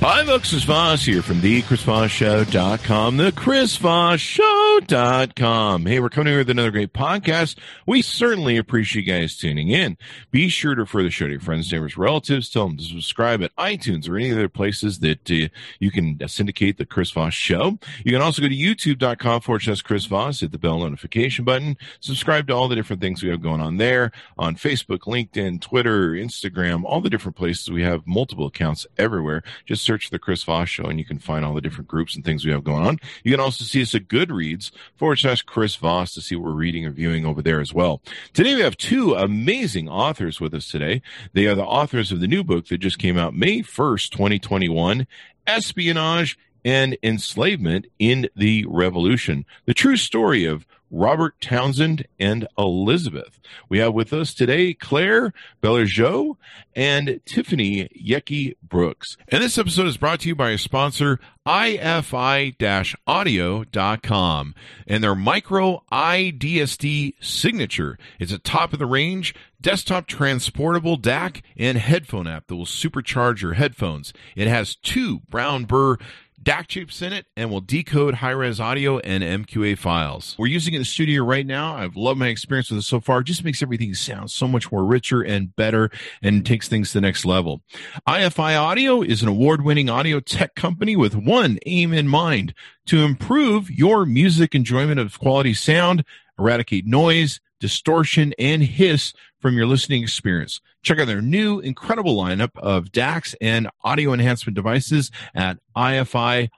Hi, folks. It's Voss here from thechrisvossshow.com, thechrisvossshow.com. Hey, we're coming here with another great podcast. We certainly appreciate you guys tuning in. Be sure to refer the show to your friends, neighbors, relatives. Tell them to subscribe at iTunes or any other places that you can syndicate the Chris Voss Show. You can also go to youtube.com/Chris Voss, hit the bell notification button, subscribe to all the different things we have going on there on Facebook, LinkedIn, Twitter, Instagram, all the different places. We have multiple accounts everywhere. Just search the Chris Voss Show, and you can find all the different groups and things we have going on. You can also see us at Goodreads.com/Chris Voss to see what we're reading and viewing over there as well. Today we have two amazing authors with us today. They are the authors of the new book that just came out May 1st, 2021, Espionage and Enslavement in the Revolution, the true story of Robert Townsend and Elizabeth. We have with us today Claire Bellerjeau and Tiffany Yecke Brooks. And this episode is brought to you by a sponsor, ifi-audio.com, and their Micro iDSD signature. It's a top-of-the-range desktop transportable DAC and headphone app that will supercharge your headphones. It has two brown burr DAC chips in it and will decode high-res audio and MQA files. We're using it in the studio right now. I've loved my experience with it so far. It just makes everything sound so much more richer and better and takes things to the next level. IFI Audio is an award-winning audio tech company with one aim in mind: to improve your music enjoyment of quality sound, eradicate noise, distortion, and hiss from your listening experience. Check out their new incredible lineup of DACs and audio enhancement devices at ifi-audio.com.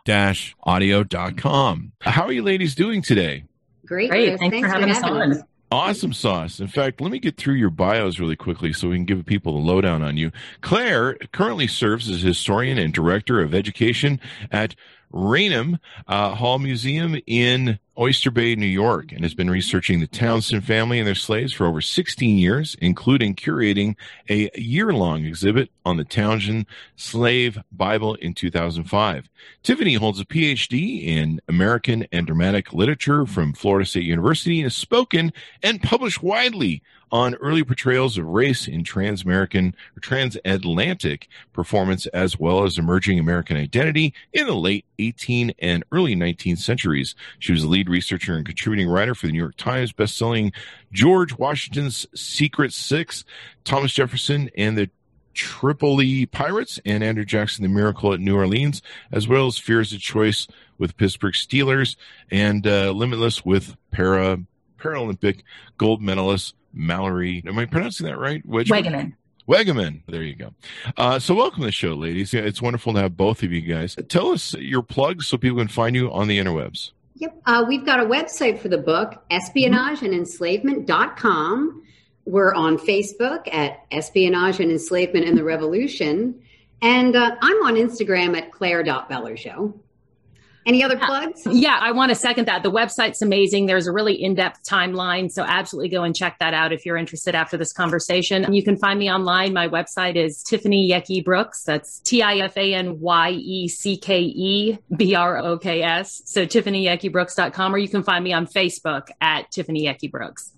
How are you ladies doing today? Great. Thanks for having us on. Awesome sauce. In fact, let me get through your bios really quickly so we can give people the lowdown on you. Claire currently serves as historian and director of education at Raynham Hall Museum in Oyster Bay, New York, and has been researching the Townsend family and their slaves for over 16 years, including curating a year-long exhibit on the Townsend Slave Bible in 2005. Tiffany holds a PhD in American and Dramatic Literature from Florida State University and has spoken and published widely on early portrayals of race in trans-American or transatlantic performance, as well as emerging American identity in the late 18th and early 19th centuries. She was the lead researcher and contributing writer for the New York Times bestselling George Washington's Secret Six, Thomas Jefferson and the Tripoli Pirates, and Andrew Jackson: The Miracle at New Orleans, as well as Fears of Choice with Pittsburgh Steelers and Limitless with Paralympic gold medalist Mallory, am I pronouncing that right? Wegeman. There you go. So welcome to the show, ladies. It's wonderful to have both of you guys. Tell us your plugs so people can find you on the interwebs. Yep. We've got a website for the book, espionageandenslavement.com. We're on Facebook at Espionage and Enslavement in the Revolution. And I'm on Instagram at claire.bellerjeau. Any other plugs? Yeah, I want to second that. The website's amazing. There's a really in-depth timeline, so absolutely go and check that out if you're interested after this conversation. You can find me online. My website is Tiffany Yecke Brooks. That's TiffanyYeckeBrooks. So TiffanyYeckeBrooks.com, or you can find me on Facebook at Tiffany Yecke Brooks.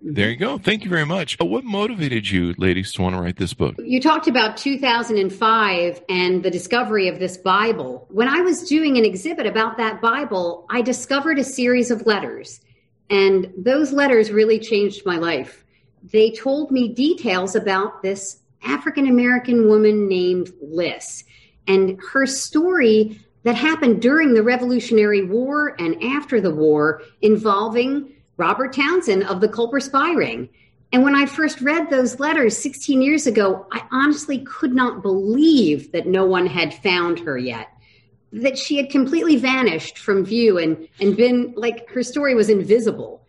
There you go. Thank you very much. What motivated you, ladies, to want to write this book? You talked about 2005 and the discovery of this Bible. When I was doing an exhibit about that Bible, I discovered a series of letters, and those letters really changed my life. They told me details about this African-American woman named Liz and her story that happened during the Revolutionary War and after the war, involving Robert Townsend of the Culper Spy Ring. And when I first read those letters 16 years ago, I honestly could not believe that no one had found her yet, that she had completely vanished from view and been like her story was invisible.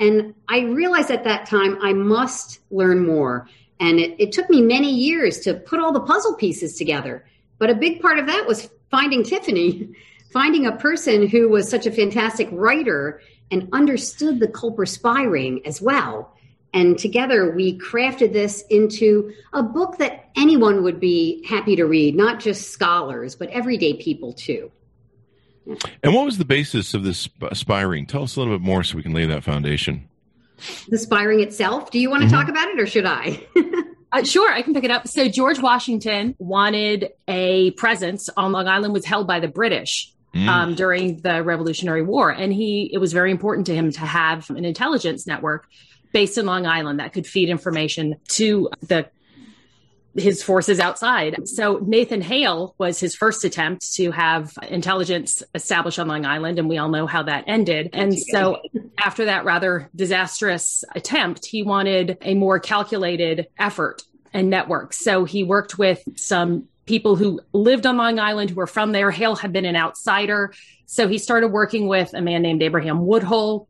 And I realized at that time I must learn more. And it took me many years to put all the puzzle pieces together. But a big part of that was finding Tiffany, finding a person who was such a fantastic writer and understood the Culper Spy Ring as well. And together we crafted this into a book that anyone would be happy to read, not just scholars, but everyday people too. And what was the basis of this spy ring? Tell us a little bit more so we can lay that foundation. The spy ring itself? Do you want to talk about it or should I? Sure, I can pick it up. So George Washington wanted a presence on Long Island, was held by the British during the Revolutionary War. And it was very important to him to have an intelligence network based in Long Island that could feed information to his forces outside. So Nathan Hale was his first attempt to have intelligence established on Long Island, and we all know how that ended. And so after that rather disastrous attempt, he wanted a more calculated effort and network. So he worked with some people who lived on Long Island who were from there. Hale had been an outsider. So he started working with a man named Abraham Woodhull,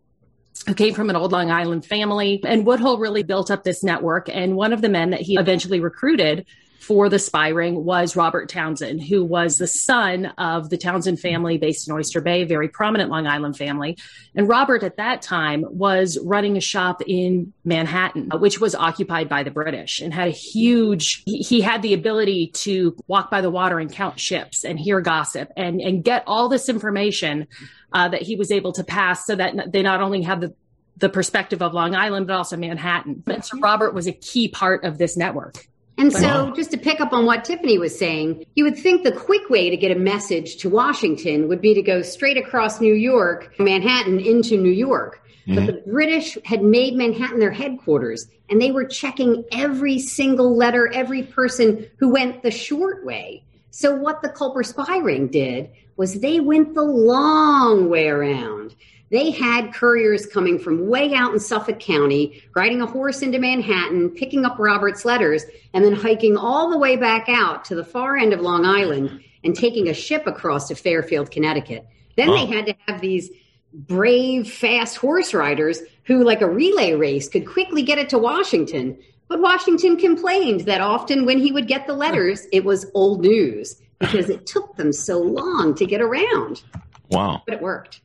who came from an old Long Island family. And Woodhull really built up this network. And one of the men that he eventually recruited for the spy ring was Robert Townsend, who was the son of the Townsend family based in Oyster Bay, a very prominent Long Island family. And Robert at that time was running a shop in Manhattan, which was occupied by the British, and had he had the ability to walk by the water and count ships and hear gossip and get all this information that he was able to pass so that they not only had the perspective of Long Island, but also Manhattan. And so Robert was a key part of this network. And so just to pick up on what Tiffany was saying, you would think the quick way to get a message to Washington would be to go straight across New York, Manhattan into New York. But the British had made Manhattan their headquarters, and they were checking every single letter, every person who went the short way. So what the Culper Spy Ring did was they went the long way around. They had couriers coming from way out in Suffolk County, riding a horse into Manhattan, picking up Robert's letters, and then hiking all the way back out to the far end of Long Island and taking a ship across to Fairfield, Connecticut. Then they had to have these brave, fast horse riders who, like a relay race, could quickly get it to Washington. But Washington complained that often when he would get the letters, it was old news because it took them so long to get around. Wow. But it worked.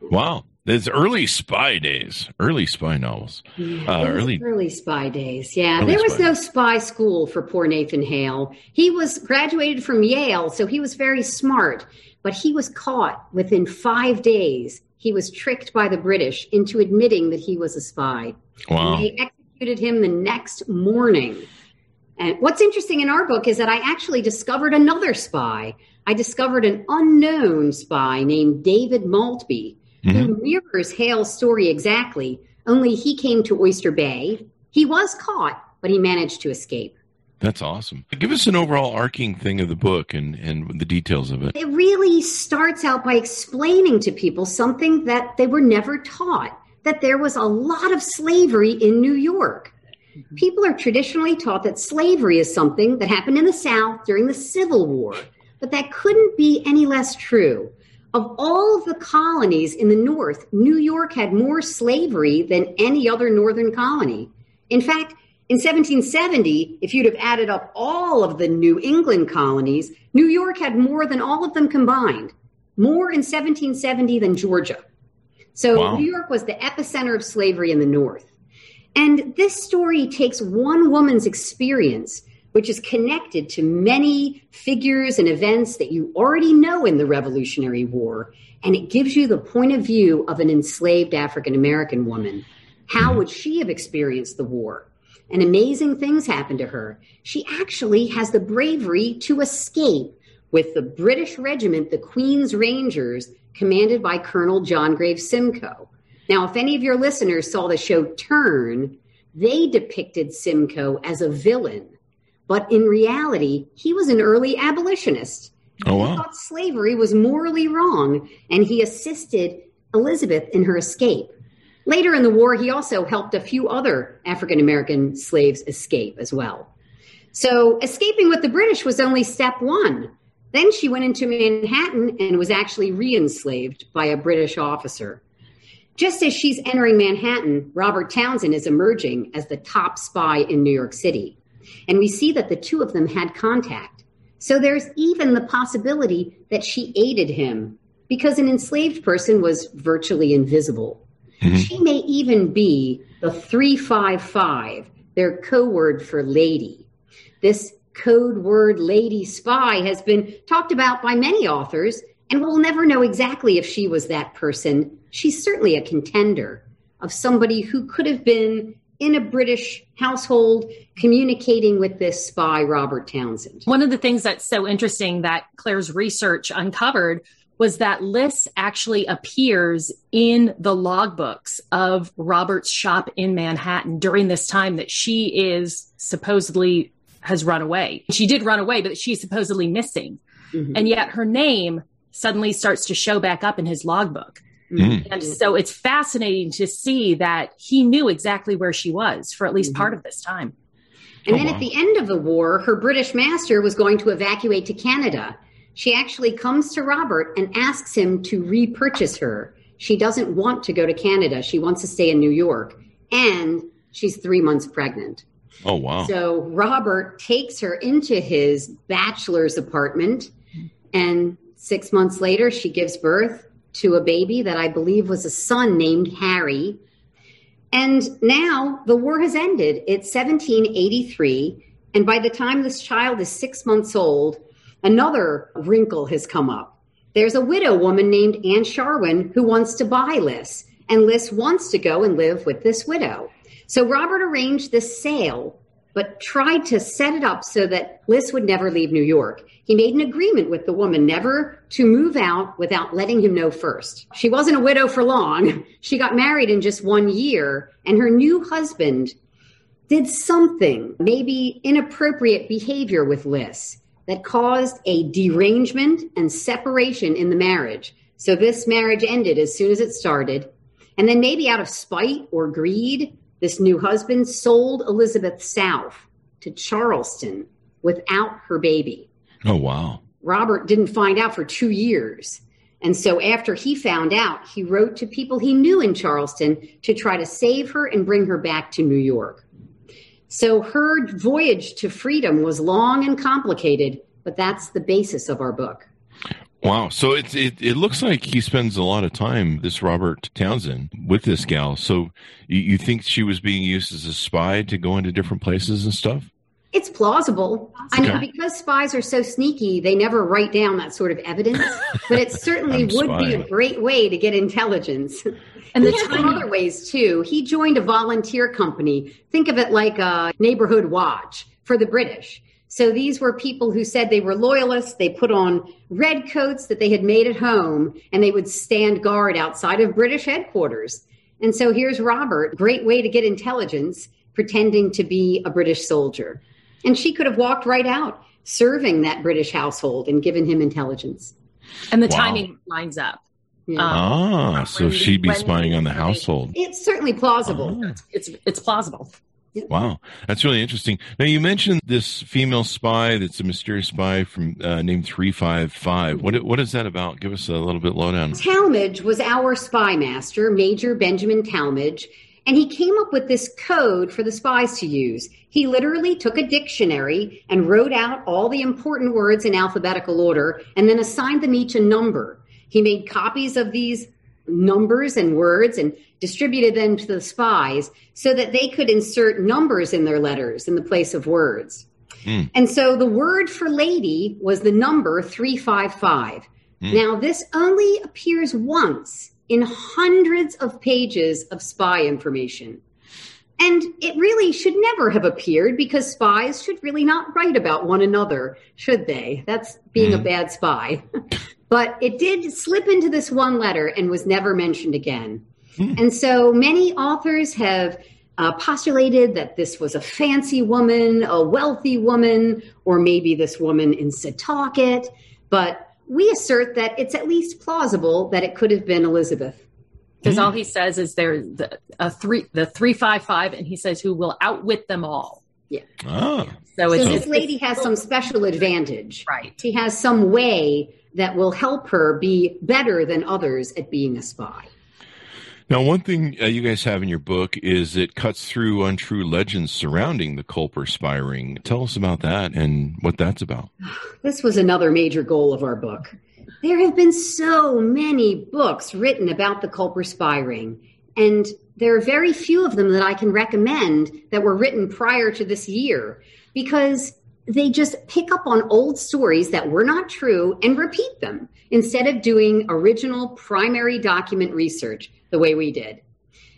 Wow. There's early spy days, early spy novels. Yeah, early spy days. Yeah. There was no spy school for poor Nathan Hale. He was graduated from Yale, so he was very smart, but he was caught within 5 days. He was tricked by the British into admitting that he was a spy. Wow. And they executed him the next morning. And what's interesting in our book is that I actually discovered another spy. I discovered an unknown spy named David Maltby, who mirrors Hale's story exactly, only he came to Oyster Bay. He was caught, but he managed to escape. That's awesome. Give us an overall arcing thing of the book and the details of it. It really starts out by explaining to people something that they were never taught, that there was a lot of slavery in New York. People are traditionally taught that slavery is something that happened in the South during the Civil War, but that couldn't be any less true. Of all of the colonies in the North, New York had more slavery than any other northern colony. In fact, in 1770, if you'd have added up all of the New England colonies, New York had more than all of them combined, more in 1770 than Georgia. So New York was the epicenter of slavery in the North. And this story takes one woman's experience, which is connected to many figures and events that you already know in the Revolutionary War, and it gives you the point of view of an enslaved African-American woman. How would she have experienced the war? And amazing things happened to her. She actually has the bravery to escape with the British regiment, the Queen's Rangers, commanded by Colonel John Graves Simcoe. Now, if any of your listeners saw the show Turn, they depicted Simcoe as a villain. But in reality, he was an early abolitionist. He thought slavery was morally wrong, and he assisted Elizabeth in her escape. Later in the war, he also helped a few other African-American slaves escape as well. So escaping with the British was only step one. Then she went into Manhattan and was actually re-enslaved by a British officer. Just as she's entering Manhattan, Robert Townsend is emerging as the top spy in New York City. And we see that the two of them had contact. So there's even the possibility that she aided him, because an enslaved person was virtually invisible. Mm-hmm. She may even be the 355, their code word for lady. This code word lady spy has been talked about by many authors, and we'll never know exactly if she was that person. She's certainly a contender of somebody who could have been in a British household communicating with this spy, Robert Townsend. One of the things that's so interesting that Claire's research uncovered was that Liss actually appears in the logbooks of Robert's shop in Manhattan during this time that she is supposedly has run away. She did run away, but she's supposedly missing. Mm-hmm. And yet her name suddenly starts to show back up in his logbook. Mm-hmm. And so it's fascinating to see that he knew exactly where she was for at least part of this time. And then at the end of the war, her British master was going to evacuate to Canada. She actually comes to Robert and asks him to repurchase her. She doesn't want to go to Canada. She wants to stay in New York. And she's 3 months pregnant. Oh, wow. So Robert takes her into his bachelor's apartment. And 6 months later, she gives birth to a baby that I believe was a son named Harry. And now the war has ended. It's 1783. And by the time this child is 6 months old, another wrinkle has come up. There's a widow woman named Anne Sharwin who wants to buy Liss, and Liss wants to go and live with this widow. So Robert arranged this sale, but tried to set it up so that Liss would never leave New York. He made an agreement with the woman never to move out without letting him know first. She wasn't a widow for long. She got married in just 1 year, and her new husband did something, maybe inappropriate behavior with Liss, that caused a derangement and separation in the marriage. So this marriage ended as soon as it started. And then maybe out of spite or greed, this new husband sold Elizabeth South to Charleston without her baby. Oh, wow. Robert didn't find out for 2 years. And so after he found out, he wrote to people he knew in Charleston to try to save her and bring her back to New York. So her voyage to freedom was long and complicated, but that's the basis of our book. Wow. So it looks like he spends a lot of time, this Robert Townsend, with this gal. So you think she was being used as a spy to go into different places and stuff? It's plausible. Okay. I mean, because spies are so sneaky, they never write down that sort of evidence, but it certainly would be a great way to get intelligence. And there's other ways, too. He joined a volunteer company. Think of it like a neighborhood watch for the British. So these were people who said they were loyalists. They put on red coats that they had made at home, and they would stand guard outside of British headquarters. And so here's Robert, great way to get intelligence, pretending to be a British soldier. And she could have walked right out serving that British household and given him intelligence. And the timing lines up. Yeah. So she'd be spying on the household. It's certainly plausible. It's plausible. Yep. Wow. That's really interesting. Now, you mentioned this female spy that's a mysterious spy from named 355. What is that about? Give us a little bit lowdown. Talmadge was our spy master, Major Benjamin Talmadge. And he came up with this code for the spies to use. He literally took a dictionary and wrote out all the important words in alphabetical order and then assigned them each a number. He made copies of these numbers and words and distributed them to the spies so that they could insert numbers in their letters in the place of words. Mm. And so the word for lady was the number 355. Mm. Now, this only appears once in hundreds of pages of spy information. And it really should never have appeared, because spies should really not write about one another, should they? That's being a bad spy. But it did slip into this one letter and was never mentioned again. Mm. And so many authors have postulated that this was a fancy woman, a wealthy woman, or maybe this woman in Setauket, but we assert that it's at least plausible that it could have been Elizabeth. Because all he says is there's the 355, and he says who will outwit them all. Yeah. Oh. So this lady has some special advantage. Right. She has some way that will help her be better than others at being a spy. Now, one thing you guys have in your book is it cuts through untrue legends surrounding the Culper Spy Ring. Tell us about that and what that's about. This was another major goal of our book. There have been so many books written about the Culper Spy Ring, and there are very few of them that I can recommend that were written prior to this year, because they just pick up on old stories that were not true and repeat them instead of doing original primary document research the way we did.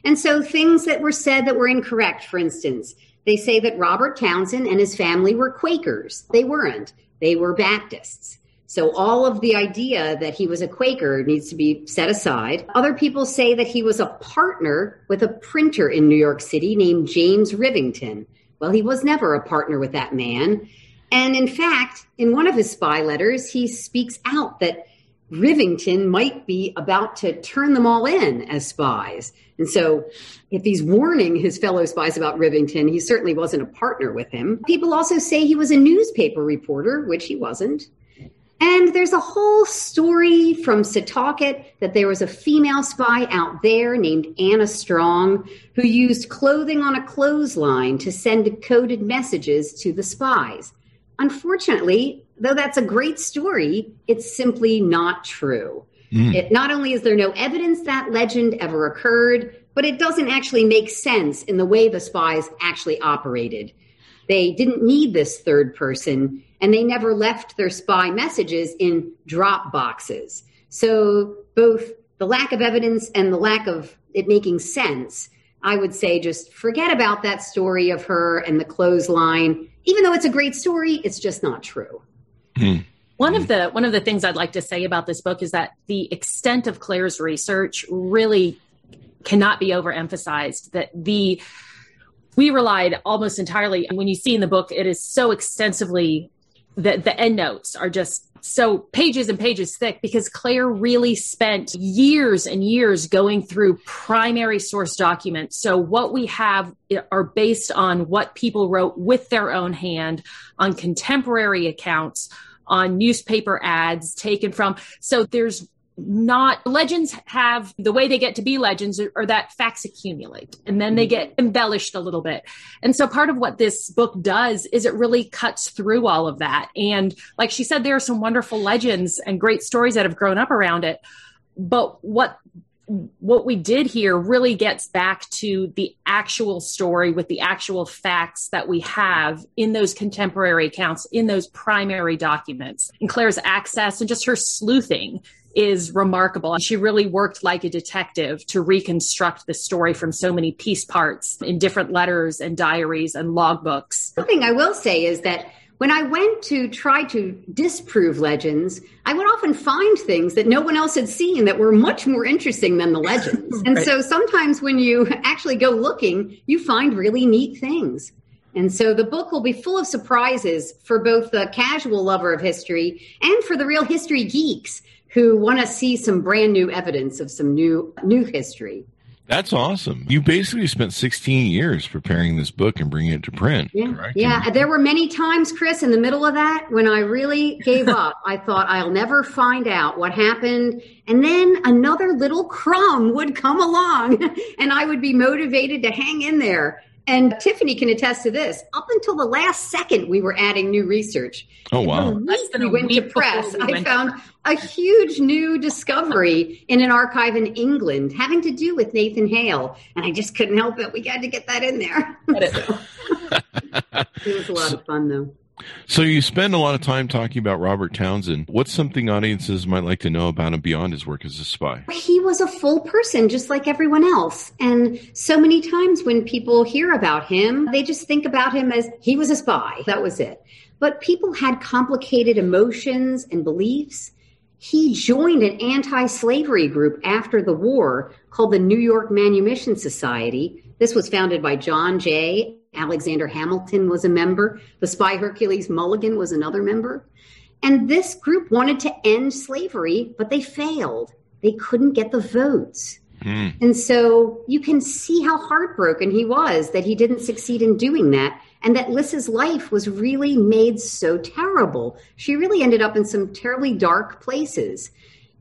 And so things that were said that were incorrect, for instance, they say that Robert Townsend and his family were Quakers. They weren't. They were Baptists. So all of the idea that he was a Quaker needs to be set aside. Other people say that he was a partner with a printer in New York City named James Rivington. Well, he was never a partner with that man. And in fact, in one of his spy letters, he speaks out that Rivington might be about to turn them all in as spies. And so if he's warning his fellow spies about Rivington, he certainly wasn't a partner with him. People also say he was a newspaper reporter, which he wasn't. And there's a whole story from Setauket that there was a female spy out there named Anna Strong who used clothing on a clothesline to send coded messages to the spies. Unfortunately, though that's a great story, it's simply not true. Not only is there no evidence that legend ever occurred, but it doesn't actually make sense in the way the spies actually operated. They didn't need this third person, and they never left their spy messages in drop boxes. So both the lack of evidence and the lack of it making sense, I would say just forget about that story of her and the clothesline. Even though it's a great story, it's just not true. One of the things I'd like to say about this book is that the extent of Claire's research really cannot be overemphasized. We relied almost entirely, when you see in the book, it is so extensively that the end notes are just so pages and pages thick, because Claire really spent years and years going through primary source documents. So what we have are based on what people wrote with their own hand, on contemporary accounts, on newspaper ads taken from. So there's not, legends have, the way they get to be legends are that facts accumulate and then they get embellished a little bit. And so part of what this book does is it really cuts through all of that. And like she said, there are some wonderful legends and great stories that have grown up around it. But what we did here really gets back to the actual story with the actual facts that we have in those contemporary accounts, in those primary documents. And Claire's access and just her sleuthing is remarkable. She really worked like a detective to reconstruct the story from so many piece parts in different letters and diaries and logbooks. One thing I will say is that when I went to try to disprove legends, I would often find things that no one else had seen that were much more interesting than the legends. Right. And so sometimes when you actually go looking, you find really neat things. And so the book will be full of surprises for both the casual lover of history and for the real history geeks who want to see some brand new evidence of some new history. That's awesome. You basically spent 16 years preparing this book and bringing it to print, correct? Yeah, there were many times, Chris, in the middle of that when I really gave up. I thought, I'll never find out what happened. And then another little crumb would come along and I would be motivated to hang in there. And Tiffany can attest to this. Up until the last second, we were adding new research. Oh, wow. I found a huge new discovery in an archive in England having to do with Nathan Hale. And I just couldn't help it. We had to get that in there. It was a lot of fun, though. So you spend a lot of time talking about Robert Townsend. What's something audiences might like to know about him beyond his work as a spy? He was a full person, just like everyone else. And so many times when people hear about him, they just think about him as he was a spy. That was it. But people had complicated emotions and beliefs. He joined an anti-slavery group after the war called the New York Manumission Society. This was founded by John Jay. Alexander Hamilton was a member. The spy Hercules Mulligan was another member. And this group wanted to end slavery, but they failed. They couldn't get the votes. And so you can see how heartbroken he was that he didn't succeed in doing that, and that Lys's life was really made so terrible. She really ended up in some terribly dark places.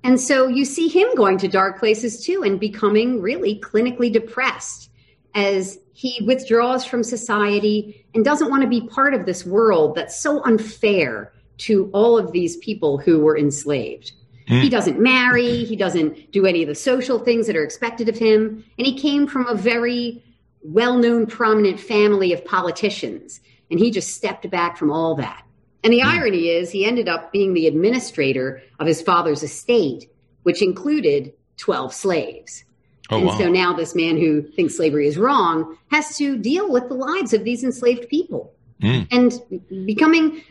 And so you see him going to dark places too and becoming really clinically depressed as he withdraws from society and doesn't want to be part of this world that's so unfair to all of these people who were enslaved. Mm. He doesn't marry. He doesn't do any of the social things that are expected of him. And he came from a very well-known, prominent family of politicians. And he just stepped back from all that. And the irony is he ended up being the administrator of his father's estate, which included 12 slaves. Oh, and wow. So now this man who thinks slavery is wrong has to deal with the lives of these enslaved people. Mm. And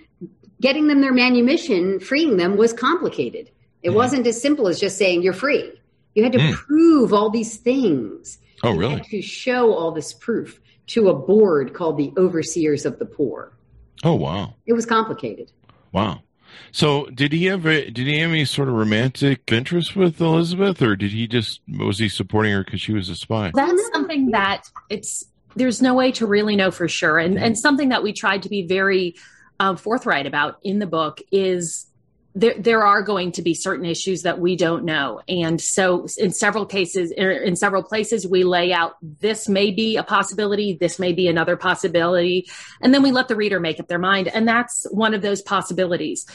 getting them their manumission, freeing them was complicated. It wasn't as simple as just saying you're free. You had to prove all these things. Oh, really? You had to show all this proof to a board called the Overseers of the Poor. Oh, wow. It was complicated. Wow. So did he have any sort of romantic interest with Elizabeth, or was he supporting her because she was a spy? That's something that there's no way to really know for sure. And something that we tried to be very forthright about in the book is there are going to be certain issues that we don't know. And so in several places, we lay out, this may be a possibility, this may be another possibility. And then we let the reader make up their mind. And that's one of those possibilities.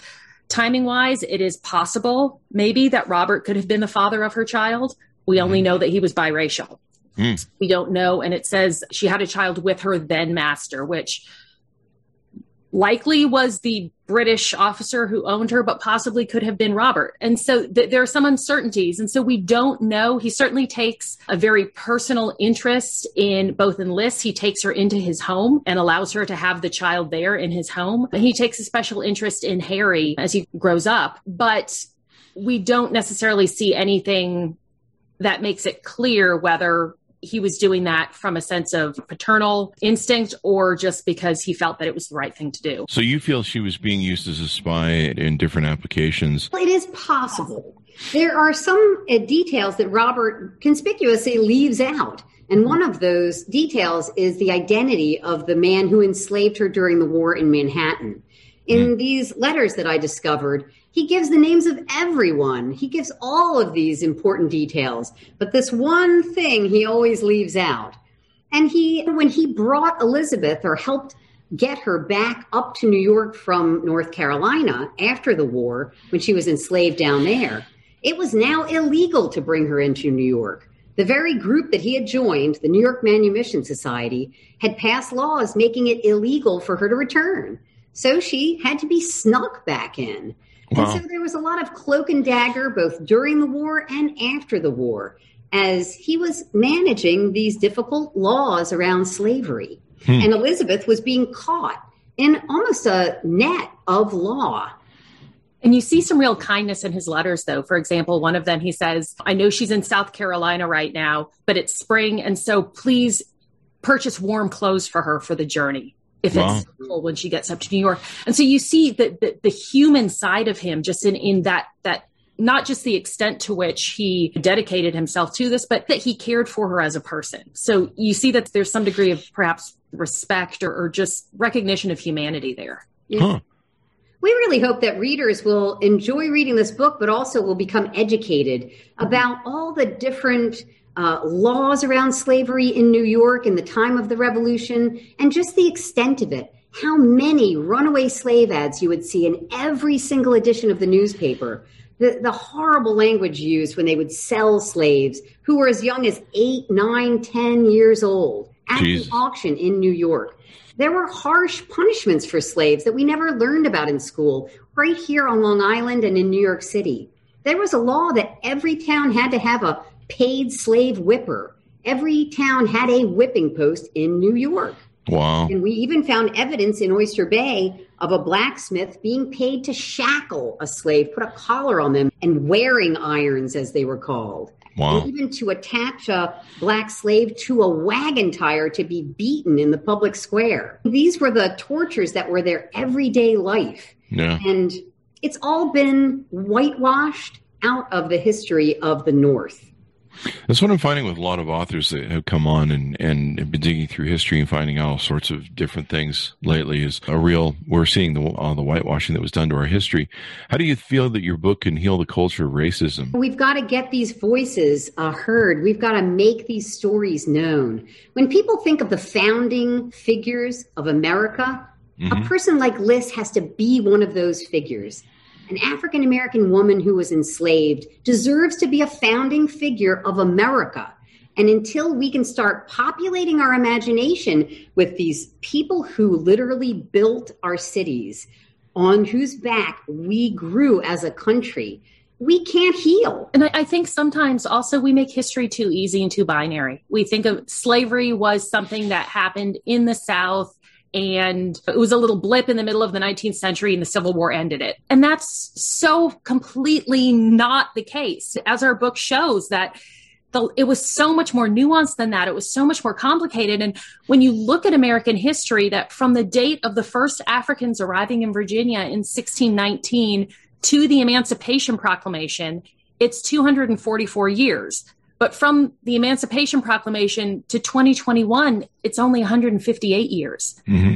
Timing wise, it is possible maybe that Robert could have been the father of her child. We only know that he was biracial. Mm. We don't know. And it says she had a child with her then master, which likely was the British officer who owned her, but possibly could have been Robert. And so there are some uncertainties. And so we don't know. He certainly takes a very personal interest in both enlists. He takes her into his home and allows her to have the child there in his home. And he takes a special interest in Harry as he grows up. But we don't necessarily see anything that makes it clear whether he was doing that from a sense of paternal instinct or just because he felt that it was the right thing to do. So you feel she was being used as a spy in different applications? Well, it is possible. There are some details that Robert conspicuously leaves out. And one of those details is the identity of the man who enslaved her during the war in Manhattan. In these letters that I discovered, he gives the names of everyone. He gives all of these important details, but this one thing he always leaves out. And when he brought Elizabeth or helped get her back up to New York from North Carolina after the war, when she was enslaved down there, it was now illegal to bring her into New York. The very group that he had joined, the New York Manumission Society, had passed laws making it illegal for her to return. So she had to be snuck back in. Wow. And so there was a lot of cloak and dagger, both during the war and after the war, as he was managing these difficult laws around slavery. Hmm. And Elizabeth was being caught in almost a net of law. And you see some real kindness in his letters, though. For example, one of them, he says, I know she's in South Carolina right now, but it's spring. And so please purchase warm clothes for her for the journey. If it's helpful when she gets up to New York. And so you see the human side of him just in that not just the extent to which he dedicated himself to this, but that he cared for her as a person. So you see that there's some degree of perhaps respect or just recognition of humanity there. Yeah. Huh. We really hope that readers will enjoy reading this book, but also will become educated about all the different laws around slavery in New York in the time of the Revolution, and just the extent of it, how many runaway slave ads you would see in every single edition of the newspaper, the horrible language used when they would sell slaves who were as young as 8, 9, 10 years old at the auction in New York. There were harsh punishments for slaves that we never learned about in school, right here on Long Island and in New York City. There was a law that every town had to have a paid slave whipper. Every town had a whipping post in New York. Wow. And we even found evidence in Oyster Bay of a blacksmith being paid to shackle a slave, put a collar on them, and wearing irons, as they were called. Wow. And even to attach a black slave to a wagon tire to be beaten in the public square. These were the tortures that were their everyday life. Yeah. And it's all been whitewashed out of the history of the North. That's what I'm finding with a lot of authors that have come on and have been digging through history and finding out all sorts of different things lately is a real, we're seeing all the whitewashing that was done to our history. How do you feel that your book can heal the culture of racism? We've got to get these voices heard. We've got to make these stories known. When people think of the founding figures of America, mm-hmm. a person like Liz has to be one of those figures. An African-American woman who was enslaved deserves to be a founding figure of America. And until we can start populating our imagination with these people who literally built our cities, on whose back we grew as a country, we can't heal. And I think sometimes also we make history too easy and too binary. We think of slavery was something that happened in the South, and it was a little blip in the middle of the 19th century and the Civil War ended it. And that's so completely not the case. As our book shows, that it was so much more nuanced than that. It was so much more complicated. And when you look at American history, that from the date of the first Africans arriving in Virginia in 1619 to the Emancipation Proclamation, it's 244 years. But from the Emancipation Proclamation to 2021, it's only 158 years. Mm-hmm.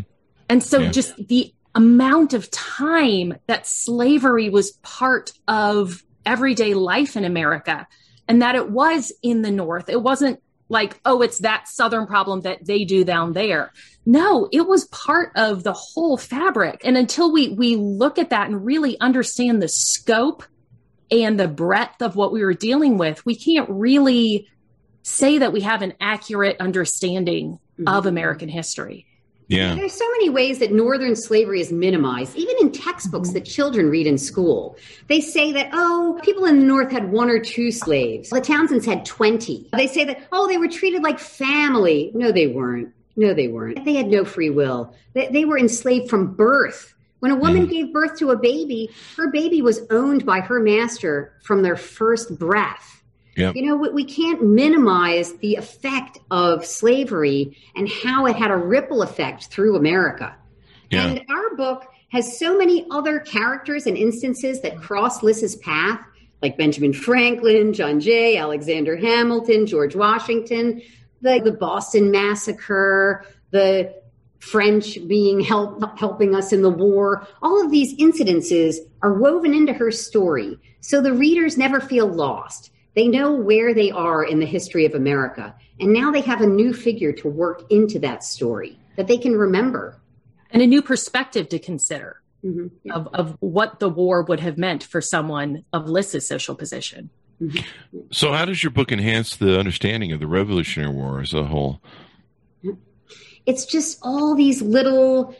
And so just the amount of time that slavery was part of everyday life in America, and that it was in the North. It wasn't like, oh, it's that Southern problem that they do down there. No, it was part of the whole fabric. And until we look at that and really understand the scope and the breadth of what we were dealing with, we can't really say that we have an accurate understanding mm-hmm. of American history. Yeah. There's so many ways that Northern slavery is minimized, even in textbooks that children read in school. They say that, oh, people in the North had 1 or 2 slaves. The Townsends had 20. They say that, oh, they were treated like family. No, they weren't. No, they weren't. They had no free will. They were enslaved from birth. When a woman gave birth to a baby, her baby was owned by her master from their first breath. Yep. You know, we can't minimize the effect of slavery and how it had a ripple effect through America. Yeah. And our book has so many other characters and instances that cross Liz's path, like Benjamin Franklin, John Jay, Alexander Hamilton, George Washington, the Boston Massacre, the French being helping us in the war. All of these incidences are woven into her story, so the readers never feel lost. They know where they are in the history of America, and now they have a new figure to work into that story that they can remember. And a new perspective to consider mm-hmm. yeah. of what the war would have meant for someone of Liz's social position. Mm-hmm. So how does your book enhance the understanding of the Revolutionary War as a whole? It's just all these little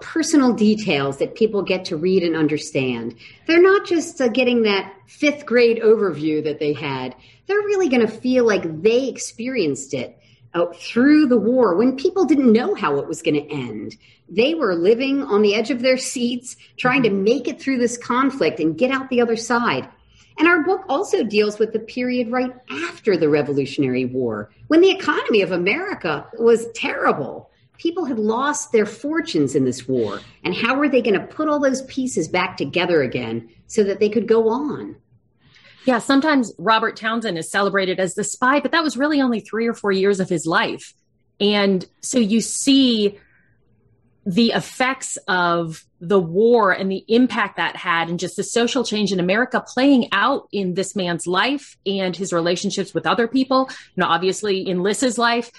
personal details that people get to read and understand. They're not just getting that 5th grade overview that they had. They're really going to feel like they experienced it through the war when people didn't know how it was going to end. They were living on the edge of their seats, trying to make it through this conflict and get out the other side. And our book also deals with the period right after the Revolutionary War, when the economy of America was terrible. People had lost their fortunes in this war. And how were they going to put all those pieces back together again so that they could go on? Yeah, sometimes Robert Townsend is celebrated as the spy, but that was really only 3 or 4 years of his life. And so you see the effects of the war and the impact that had and just the social change in America playing out in this man's life and his relationships with other people, and obviously in Liz's life,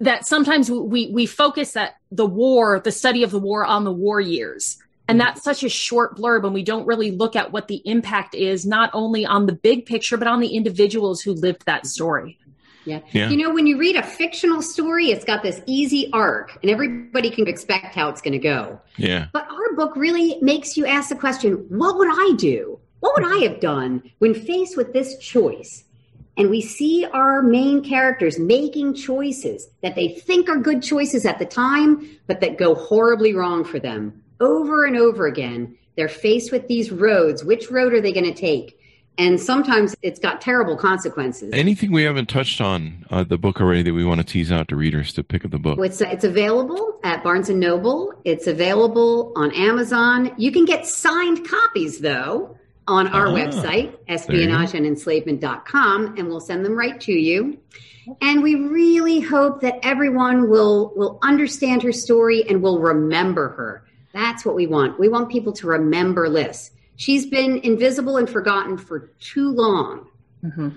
that sometimes we focus that the study of the war on the war years. And that's such a short blurb, and we don't really look at what the impact is, not only on the big picture, but on the individuals who lived that story. Yeah. You know, when you read a fictional story, it's got this easy arc and everybody can expect how it's going to go. Yeah. But our book really makes you ask the question, what would I do? What would I have done when faced with this choice? And we see our main characters making choices that they think are good choices at the time, but that go horribly wrong for them. Over and over again, they're faced with these roads. Which road are they going to take? And sometimes it's got terrible consequences. Anything we haven't touched on the book already that we want to tease out to readers to pick up the book? It's available at Barnes & Noble. It's available on Amazon. You can get signed copies, though, on our website, espionageandenslavement.com, and we'll send them right to you. And we really hope that everyone will understand her story and will remember her. That's what we want. We want people to remember Liz. She's been invisible and forgotten for too long. Mm-hmm.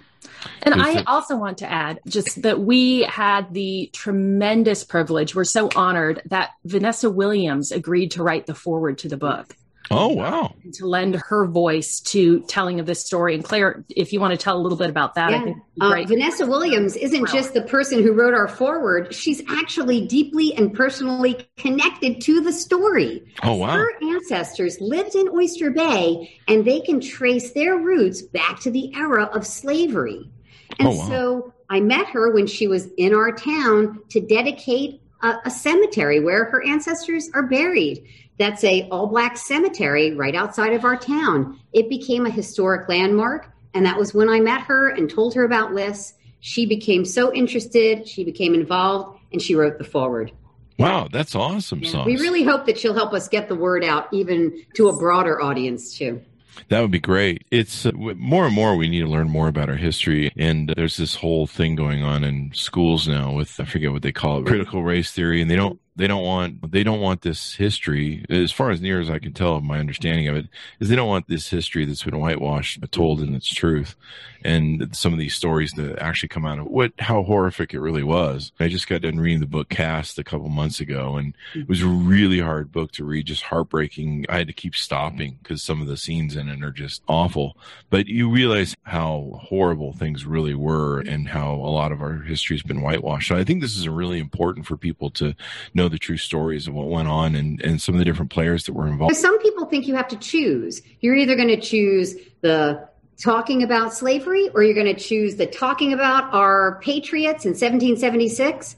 And I also want to add just that we had the tremendous privilege. We're so honored that Vanessa Williams agreed to write the foreword to the book. Oh, wow. And to lend her voice to telling of this story. And Claire, if you want to tell a little bit about that. Yeah. I think Vanessa Williams isn't just the person who wrote our foreword. She's actually deeply and personally connected to the story. Oh, wow. Her ancestors lived in Oyster Bay, and they can trace their roots back to the era of slavery. And so I met her when she was in our town to dedicate a cemetery where her ancestors are buried. That's a all-black cemetery right outside of our town. It became a historic landmark, and that was when I met her and told her about Liz. She became so interested, she became involved, and she wrote the foreword. Wow, that's awesome, Sauce. We really hope that she'll help us get the word out even to a broader audience, too. That would be great. It's more and more we need to learn more about our history. And there's this whole thing going on in schools now with, I forget what they call it, critical race theory. And they don't want this history, as far as near as I can tell, my understanding of it, is they don't want this history that's been whitewashed, but told in its truth. And some of these stories that actually come out of how horrific it really was. I just got done reading the book Cast a couple months ago, and it was a really hard book to read, just heartbreaking. I had to keep stopping because some of the scenes in it are just awful. But you realize how horrible things really were and how a lot of our history has been whitewashed. So I think this is really important for people to know the true stories of what went on and some of the different players that were involved. Some people think you have to choose. You're either going to choose the talking about slavery, or you're going to choose the talking about our patriots in 1776.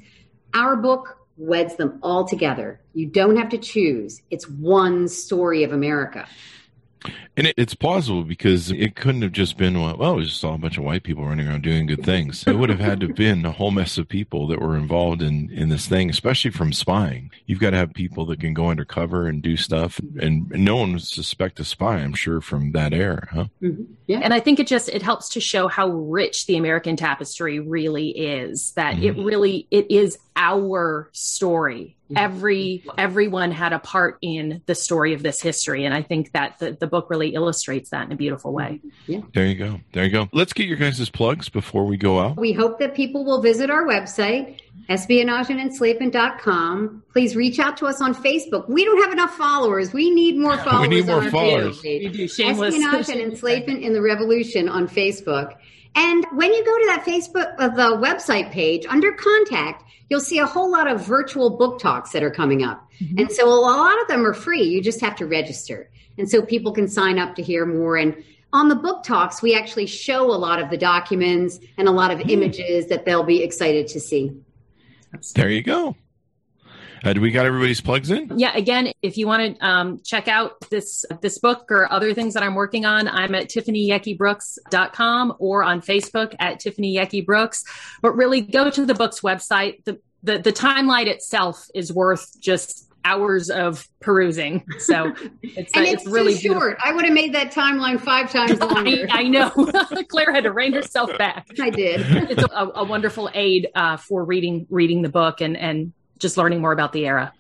Our book weds them all together. You don't have to choose. It's one story of America. And it's plausible because it couldn't have just been, it was just all a bunch of white people running around doing good things. It would have had to have been a whole mess of people that were involved in this thing, especially from spying. You've got to have people that can go undercover and do stuff. And no one would suspect a spy, I'm sure, from that era. Huh? Mm-hmm. Yeah. And I think it helps to show how rich the American tapestry really is, that it is our story. Everyone had a part in the story of this history. And I think that the book really illustrates that in a beautiful way. Yeah. There you go. Let's get your guys' plugs before we go out. We hope that people will visit our website, espionageandenslavement.com. Please reach out to us on Facebook. We don't have enough followers. We need more followers. Espionage and Enslavement in the Revolution on Facebook. And when you go to that Facebook, the website page, under contact, you'll see a whole lot of virtual book talks that are coming up. Mm-hmm. And so a lot of them are free. You just have to register. And so people can sign up to hear more. And on the book talks, we actually show a lot of the documents and a lot of images that they'll be excited to see. There you go. Do we got everybody's plugs in? Yeah. Again, if you want to check out this book or other things that I'm working on, I'm at TiffanyYeckeBrooks.com or on Facebook at Tiffany Yecke Brooks. But really go to the book's website. The timeline itself is worth just hours of perusing. So it's really short. Beautiful. I would have made that timeline 5 times longer. I know. Claire had to rein herself back. I did. It's a wonderful aid for reading the book and just learning more about the era.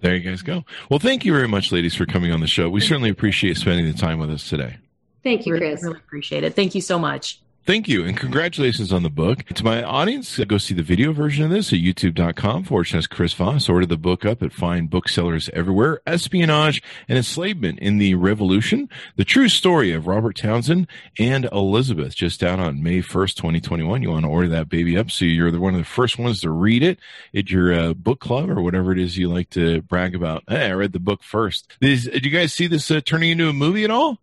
There you guys go. Well, thank you very much, ladies, for coming on the show. We certainly appreciate spending the time with us today. Thank you, Chris. Really appreciate it. Thank you so much. Thank you, and congratulations on the book. To my audience, go see the video version of this at youtube.com/Chris Voss. Order the book up at fine booksellers everywhere. Espionage and Enslavement in the Revolution, the True Story of Robert Townsend and Elizabeth, just out on May 1st, 2021. You want to order that baby up so you're one of the first ones to read it at your book club or whatever it is you like to brag about. Hey, I read the book first. Did you guys see this turning into a movie at all?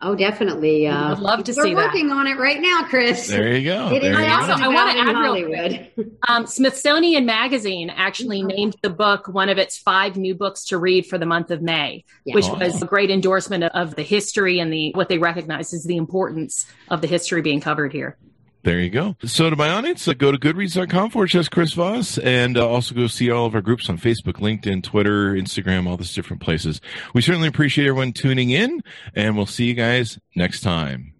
Oh, definitely. I'd love to see that. We're working on it right now, Chris. There you go. I want to add Hollywood. Smithsonian Magazine actually named the book one of its 5 new books to read for the month of May, which was a great endorsement of the history and what they recognize as the importance of the history being covered here. There you go. So to my audience, go to goodreads.com/Chris Voss and also go see all of our groups on Facebook, LinkedIn, Twitter, Instagram, all these different places. We certainly appreciate everyone tuning in, and we'll see you guys next time.